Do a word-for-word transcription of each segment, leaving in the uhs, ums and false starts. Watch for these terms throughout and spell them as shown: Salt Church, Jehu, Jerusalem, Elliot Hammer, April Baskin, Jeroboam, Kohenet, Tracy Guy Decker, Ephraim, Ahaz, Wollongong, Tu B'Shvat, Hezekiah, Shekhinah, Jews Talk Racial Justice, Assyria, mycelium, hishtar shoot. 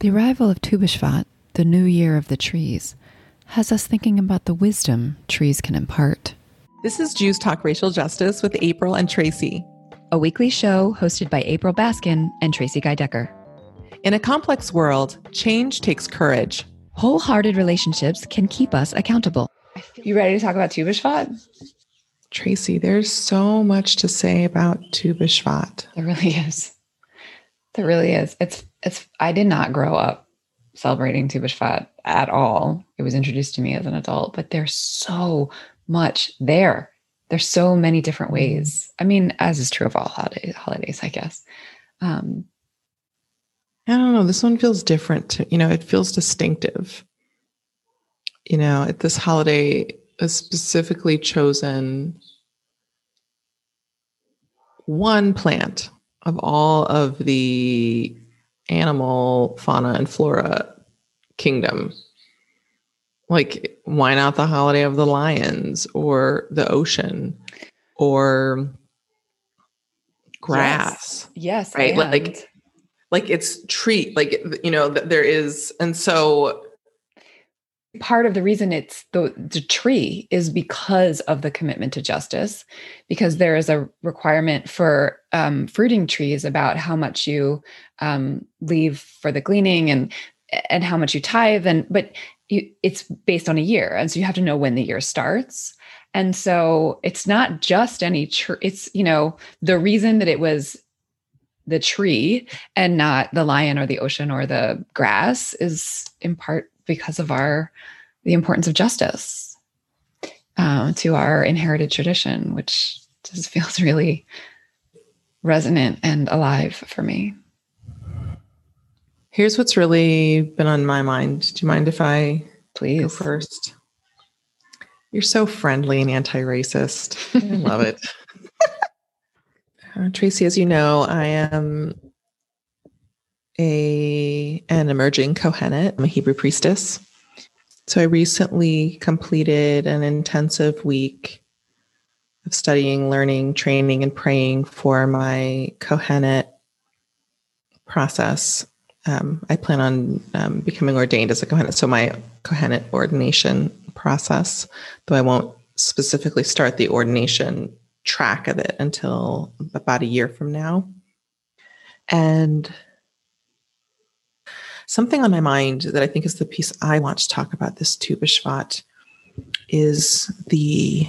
The arrival of Tu B'Shvat, the new year of the trees, has us thinking about the wisdom trees can impart. This is Jews Talk Racial Justice with April and Tracy, a weekly show hosted by April Baskin and Tracy Guy Decker. In a complex world, change takes courage. Wholehearted relationships can keep us accountable. You ready to talk about Tu B'Shvat? Tracy, there's so much to say about Tu B'Shvat. There really is. There really is. It's It's, I did not grow up celebrating Tu B'Shvat at all. It was introduced to me as an adult, but there's so much there. There's so many different ways. I mean, as is true of all holiday, holidays, I guess. Um, I don't know. This one feels different. You know, it feels distinctive. You know, it, this holiday is specifically chosen one plant of all of the animal fauna and flora kingdom. Like, why not the holiday of the lions or the ocean or grass? Yes, yes, right. Like, like it's treat. Like, you know, there is, and so part of the reason it's the, the tree is because of the commitment to justice, because there is a requirement for um, fruiting trees about how much you um, leave for the gleaning and and how much you tithe. And but you, it's based on a year, and so you have to know when the year starts. And so it's not just any tree. It's, you know, the reason that it was the tree and not the lion or the ocean or the grass is in part because of our, the importance of justice um, to our inherited tradition, which just feels really resonant and alive for me. Here's what's really been on my mind. Do you mind if I Please. go first? You're so friendly and anti-racist. I love it. uh, Tracy, as you know, I am A an emerging Kohenet. I'm a Hebrew priestess. So I recently completed an intensive week of studying, learning, training, and praying for my Kohenet process. Um, I plan on um, becoming ordained as a Kohenet. So my Kohenet ordination process, though I won't specifically start the ordination track of it until about a year from now. And something on my mind that I think is the piece I want to talk about this Tu B'Shvat is the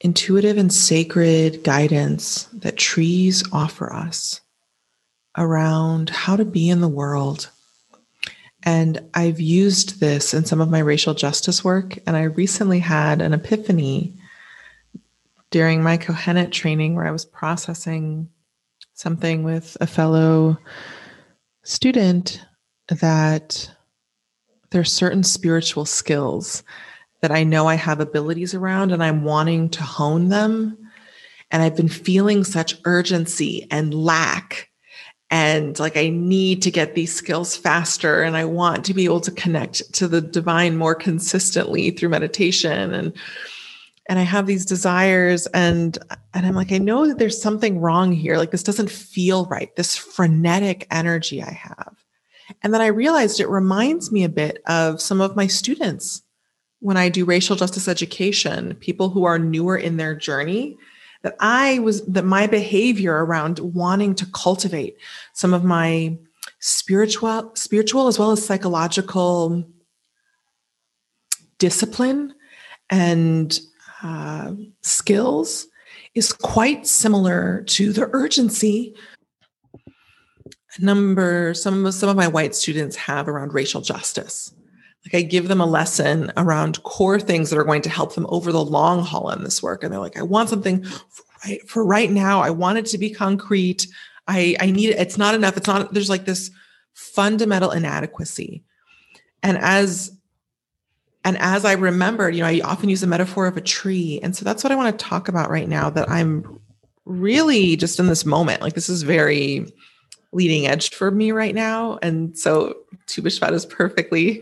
intuitive and sacred guidance that trees offer us around how to be in the world. And I've used this in some of my racial justice work, and I recently had an epiphany during my Kohenet training where I was processing something with a fellow student that there are certain spiritual skills that I know I have abilities around and I'm wanting to hone them. And I've been feeling such urgency and lack. And like, I need to get these skills faster. And I want to be able to connect to the divine more consistently through meditation. And, and I have these desires and, and I'm like, I know that there's something wrong here. Like, this doesn't feel right. This frenetic energy I have. And then I realized it reminds me a bit of some of my students when I do racial justice education, people who are newer in their journey, that I was, that my behavior around wanting to cultivate some of my spiritual, spiritual, as well as psychological discipline and Uh, skills is quite similar to the urgency number some of some of my white students have around racial justice. Like, I give them a lesson around core things that are going to help them over the long haul in this work. And they're like, I want something for right, for right now. I want it to be concrete. I, I need it. It's not enough. It's not, there's like this fundamental inadequacy. And as And as I remembered, you know, I often use the metaphor of a tree. And so that's what I want to talk about right now, that I'm really just in this moment. Like, this is very leading edge for me right now. And so Tu B'Shvat is perfectly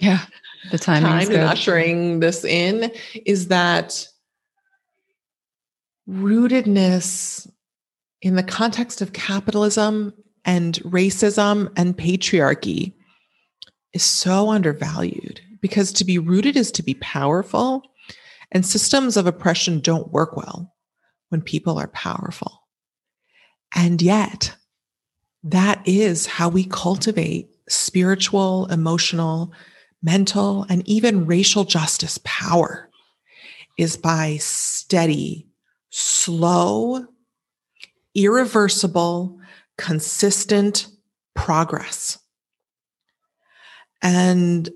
yeah, the timing timed and ushering this in, is that rootedness in the context of capitalism and racism and patriarchy is so undervalued, because to be rooted is to be powerful, and systems of oppression don't work well when people are powerful. And yet, that is how we cultivate spiritual, emotional, mental, and even racial justice power, is by steady, slow, irreversible, consistent progress. And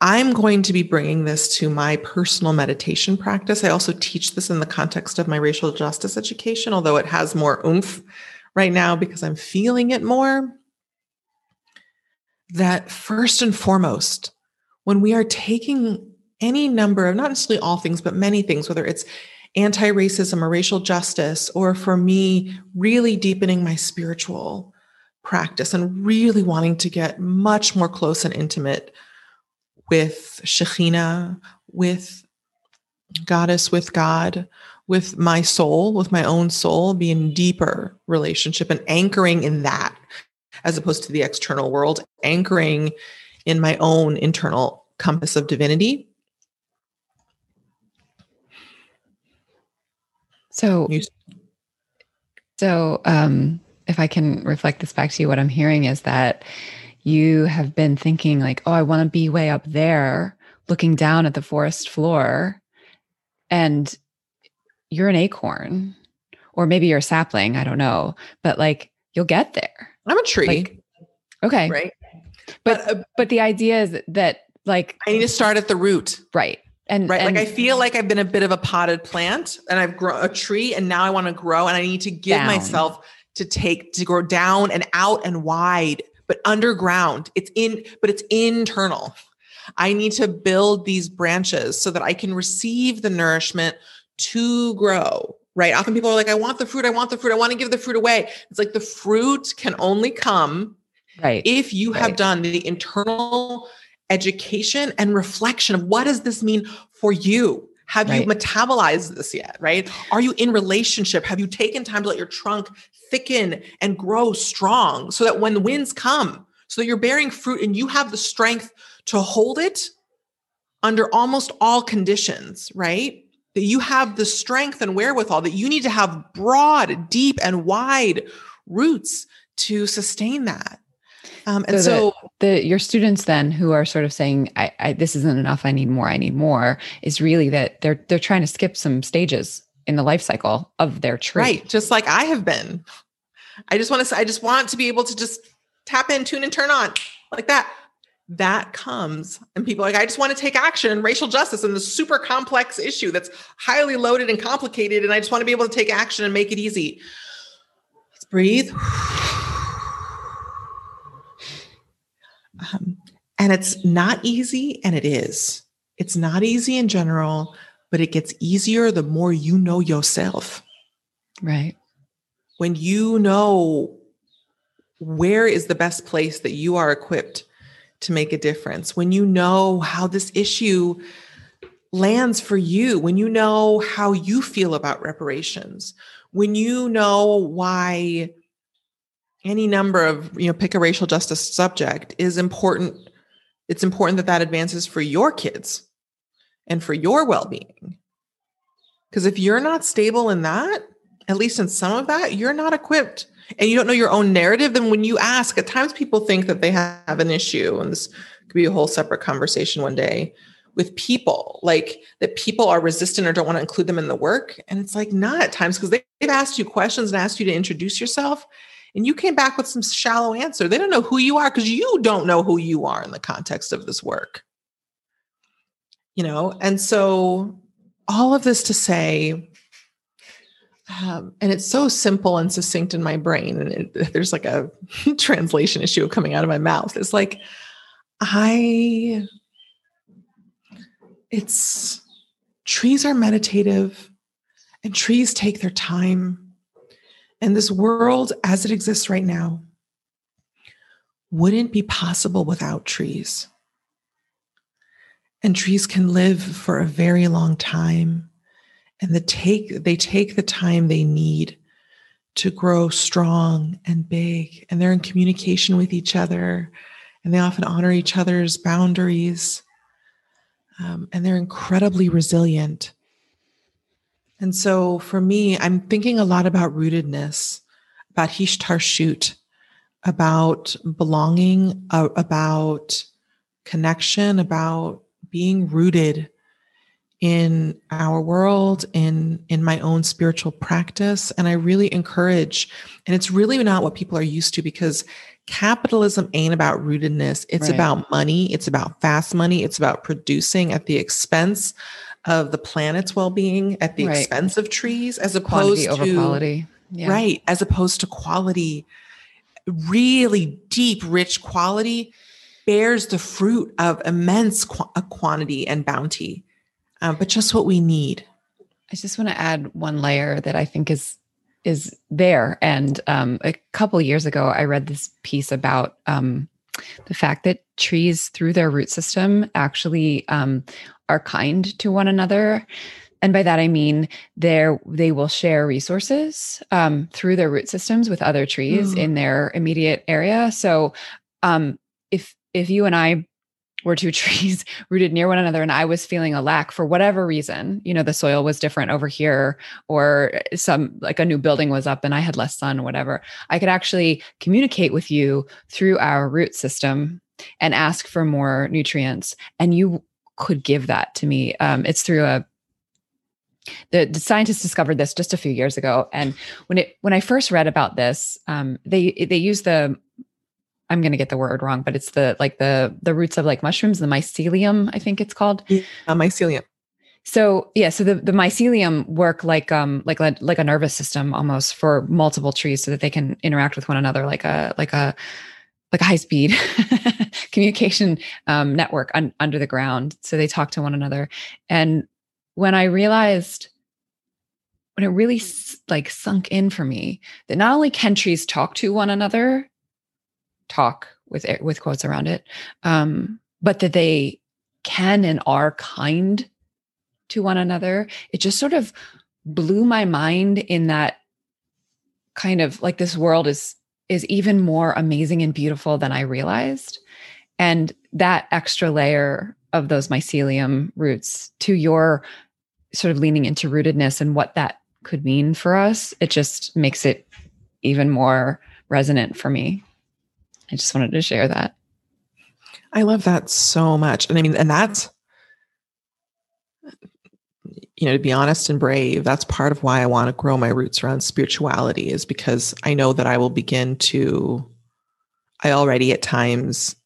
I'm going to be bringing this to my personal meditation practice. I also teach this in the context of my racial justice education, although it has more oomph right now because I'm feeling it more. That first and foremost, when we are taking any number of, not necessarily all things, but many things, whether it's anti-racism or racial justice, or for me, really deepening my spiritual practice and really wanting to get much more close and intimate with Shekhinah, with Goddess, with God, with my soul, with my own soul, be in deeper relationship and anchoring in that, as opposed to the external world, anchoring in my own internal compass of divinity. So, so um, if I can reflect this back to you, what I'm hearing is that you have been thinking like, oh, I want to be way up there looking down at the forest floor, and you're an acorn, or maybe you're a sapling. I don't know, but like, you'll get there. I'm a tree. Like, okay. Right. But, but, uh, but the idea is that like, I need to start at the root. Right. And, right. And, like, I feel like I've been a bit of a potted plant and I've grown a tree, and now I want to grow, and I need to give down. myself to take, to grow down and out and wide, but underground. It's in, but it's internal. I need to build these branches so that I can receive the nourishment to grow. Right. Often people are like, I want the fruit. I want the fruit. I want to give the fruit away. It's like the fruit can only come right. if you right. have done the internal education and reflection of what does this mean for you? Have right. you metabolized this yet? Right. Are you in relationship? Have you taken time to let your trunk thicken and grow strong so that when the winds come, so that you're bearing fruit and you have the strength to hold it under almost all conditions, right? That you have the strength and wherewithal, that you need to have broad, deep, and wide roots to sustain that. Um, and so, so the, the, your students then who are sort of saying, I, I, this isn't enough. I need more. I need more is really that they're, they're trying to skip some stages in the life cycle of their tree. Right. Just like I have been, I just want to, I just want to be able to just tap in, tune in, turn on like that. That comes and people are like, I just want to take action, racial justice and the super complex issue that's highly loaded and complicated. And I just want to be able to take action and make it easy. Let's breathe. Um, and it's not easy, and it is. It's not easy in general, but it gets easier the more you know yourself. Right. When you know where is the best place that you are equipped to make a difference, when you know how this issue lands for you, when you know how you feel about reparations, when you know why any number of, you know, pick a racial justice subject is important. It's important that that advances for your kids and for your well-being. Because if you're not stable in that, at least in some of that, you're not equipped and you don't know your own narrative. Then when you ask, at times people think that they have an issue, and this could be a whole separate conversation one day with people, like that people are resistant or don't want to include them in the work. And it's like, not at times, because they've asked you questions and asked you to introduce yourself, and you came back with some shallow answer. They don't know who you are because you don't know who you are in the context of this work. You know, and so all of this to say, um, and it's so simple and succinct in my brain, and it, there's like a translation issue coming out of my mouth. It's like, I, it's, trees are meditative and trees take their time. And this world as it exists right now wouldn't be possible without trees. And trees can live for a very long time. And the take, they take the time they need to grow strong and big, and they're in communication with each other, and they often honor each other's boundaries, um, and they're incredibly resilient. And so for me, I'm thinking a lot about rootedness, about hishtar shoot, about belonging, uh, about connection, about being rooted in our world, in, in my own spiritual practice. And I really encourage, and it's really not what people are used to, because capitalism ain't about rootedness. It's right. about money. It's about fast money. It's about producing at the expense of the planet's well-being, at the right. expense of trees, as opposed Quantity to over quality. Yeah. Right. As opposed to quality, really deep, rich quality bears the fruit of immense qu- quantity and bounty. Um, but just what we need. I just want to add one layer that I think is is there. And um, a couple of years ago, I read this piece about um, the fact that trees, through their root system, actually um, are kind to one another. And by that, I mean they they will share resources um, through their root systems with other trees mm. in their immediate area. So um, if if you and I were two trees rooted near one another, and I was feeling a lack for whatever reason, you know, the soil was different over here, or some, like a new building was up and I had less sun, whatever, I could actually communicate with you through our root system and ask for more nutrients. And you could give that to me. Um, it's through a, the, the scientists discovered this just a few years ago. And when it, when I first read about this, um, they, they use the, I'm going to get the word wrong, but it's the, like the, the roots of like mushrooms, the mycelium, I think it's called. Yeah, mycelium. So yeah. So the, the mycelium work like, um, like, like a nervous system almost for multiple trees so that they can interact with one another, like a, like a, like a high speed communication um, network un, under the ground. So they talk to one another. And when I realized, when it really like sunk in for me, that not only can trees talk to one another, talk with with quotes around it, um, but that they can and are kind to one another. It just sort of blew my mind in that kind of like this world is is even more amazing and beautiful than I realized. And that extra layer of those mycelium roots to your sort of leaning into rootedness and what that could mean for us, it just makes it even more resonant for me. I just wanted to share that. I love that so much. And I mean, and that's, you know, to be honest and brave, that's part of why I want to grow my roots around spirituality, is because I know that I will begin to, I already at times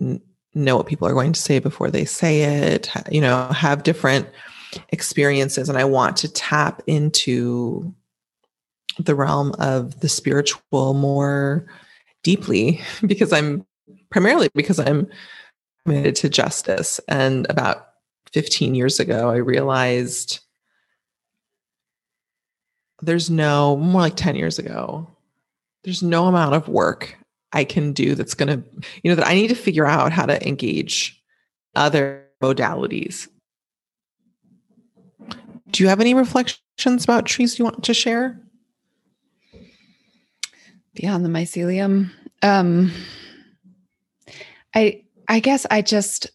n- know what people are going to say before they say it, you know, have different experiences. And I want to tap into the realm of the spiritual more deeply, because I'm primarily because I'm committed to justice. And about fifteen years ago, I realized there's no, more like ten years ago, there's no amount of work I can do that's going to, you know, that I need to figure out how to engage other modalities. Do you have any reflections about trees you want to share? Beyond the mycelium. Um, I, I guess I just,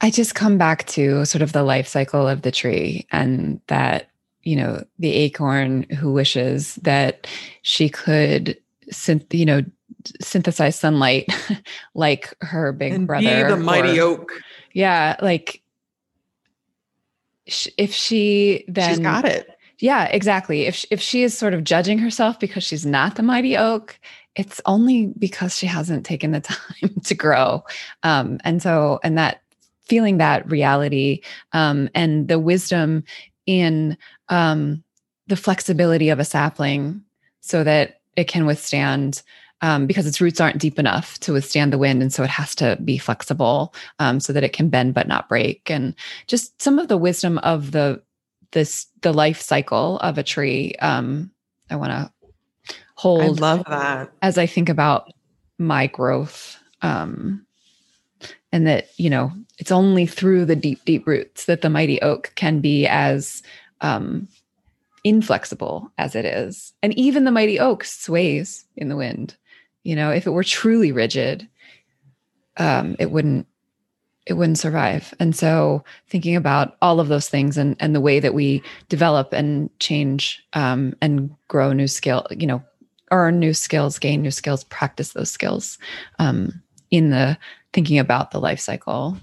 I just come back to sort of the life cycle of the tree, and that, you know, the acorn who wishes that she could, synth, you know, synthesize sunlight like her big and brother. Be the mighty or, oak. Yeah. Like sh- if she then. She's got it. Yeah, exactly. If she, if she is sort of judging herself because she's not the mighty oak, it's only because she hasn't taken the time to grow. Um, and so, and that feeling, that reality, um, and the wisdom in um, the flexibility of a sapling so that it can withstand, um, because its roots aren't deep enough to withstand the wind. And so it has to be flexible um, so that it can bend but not break. And just some of the wisdom of the This the life cycle of a tree. Um, I want to hold. I love that as I think about my growth, um, and that, you know, it's only through the deep, deep roots that the mighty oak can be as um, inflexible as it is. And even the mighty oak sways in the wind. You know, if it were truly rigid, um, it wouldn't, it wouldn't survive. And so thinking about all of those things and, and the way that we develop and change um, and grow new skill, you know, earn new skills, gain new skills, practice those skills um, in the thinking about the life cycle.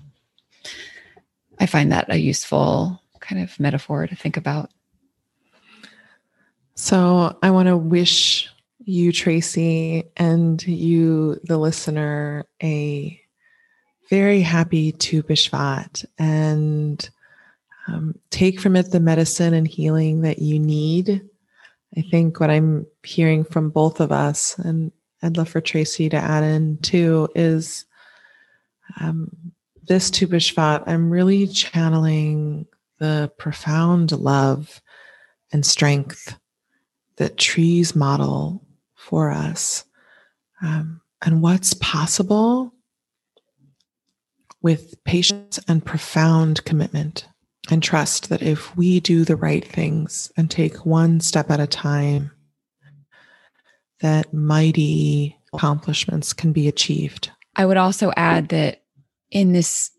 I find that a useful kind of metaphor to think about. So I want to wish you, Tracy, and you, the listener, a very happy Tu B'Shvat, and um, take from it the medicine and healing that you need. I think what I'm hearing from both of us, and I'd love for Tracy to add in too, is um, this Tu B'Shvat, I'm really channeling the profound love and strength that trees model for us, um, and what's possible with patience and profound commitment and trust that if we do the right things and take one step at a time, that mighty accomplishments can be achieved. I would also add that in this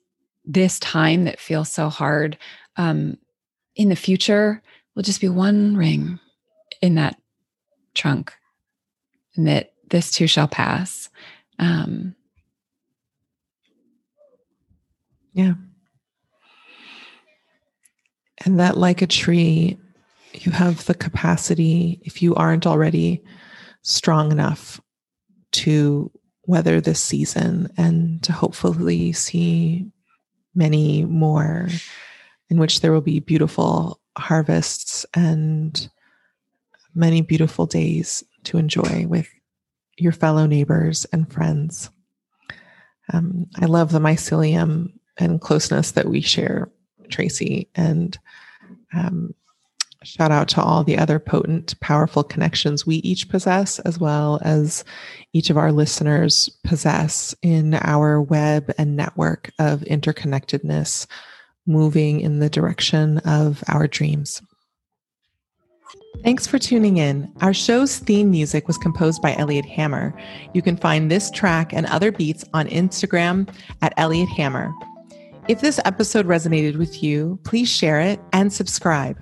this time that feels so hard, um, in the future, will just be one ring in that trunk, and that this too shall pass. Um, Yeah. And that, like a tree, you have the capacity, if you aren't already strong enough, to weather this season and to hopefully see many more in which there will be beautiful harvests and many beautiful days to enjoy with your fellow neighbors and friends. Um, I love the mycelium and closeness that we share, Tracy, and um, shout out to all the other potent, powerful connections we each possess, as well as each of our listeners possess in our web and network of interconnectedness, moving in the direction of our dreams. Thanks for tuning in. Our show's theme music was composed by Elliot Hammer. You can find this track and other beats on Instagram at Elliot Hammer. If this episode resonated with you, please share it and subscribe.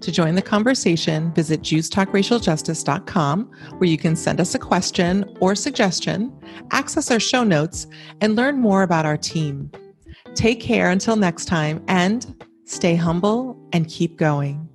To join the conversation, visit jews talk racial justice dot com, where you can send us a question or suggestion, access our show notes, and learn more about our team. Take care until next time, and stay humble and keep going.